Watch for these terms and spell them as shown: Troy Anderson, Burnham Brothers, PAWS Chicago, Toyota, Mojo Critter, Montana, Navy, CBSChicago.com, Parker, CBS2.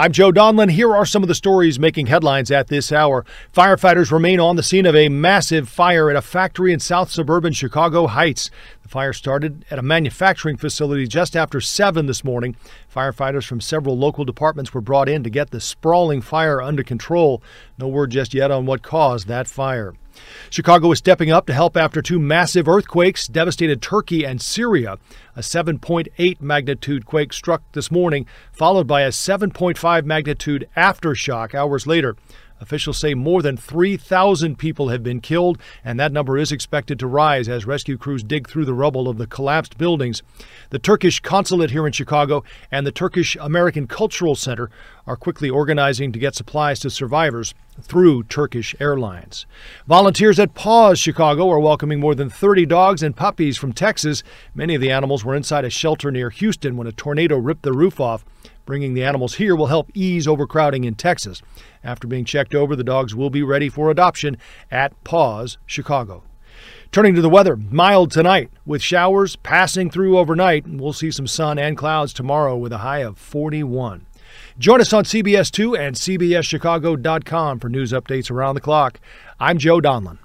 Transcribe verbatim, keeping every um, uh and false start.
I'm Joe Donlan. Here are some of the stories making headlines at this hour. Firefighters remain on the scene of a massive fire at a factory in south suburban Chicago Heights. The fire started at a manufacturing facility just after seven this morning. Firefighters from several local departments were brought in to get the sprawling fire under control. No word just yet on what caused that fire. Chicago is stepping up to help after two massive earthquakes devastated Turkey and Syria. A seven point eight magnitude quake struck this morning, followed by a seven point five magnitude aftershock hours later. Officials say more than three thousand people have been killed, and that number is expected to rise as rescue crews dig through the rubble of the collapsed buildings. The Turkish consulate here in Chicago and the Turkish American Cultural Center are quickly organizing to get supplies to survivors through Turkish Airlines. Volunteers at PAWS Chicago are welcoming more than thirty dogs and puppies from Texas. Many of the animals were inside a shelter near Houston when a tornado ripped the roof off. Bringing the animals here will help ease overcrowding in Texas. After being checked over, the dogs will be ready for adoption at PAWS Chicago. Turning to the weather, mild tonight with showers passing through overnight. We'll see some sun and clouds tomorrow with a high of forty-one. Join us on C B S two and C B S Chicago dot com for news updates around the clock. I'm Joe Donlan.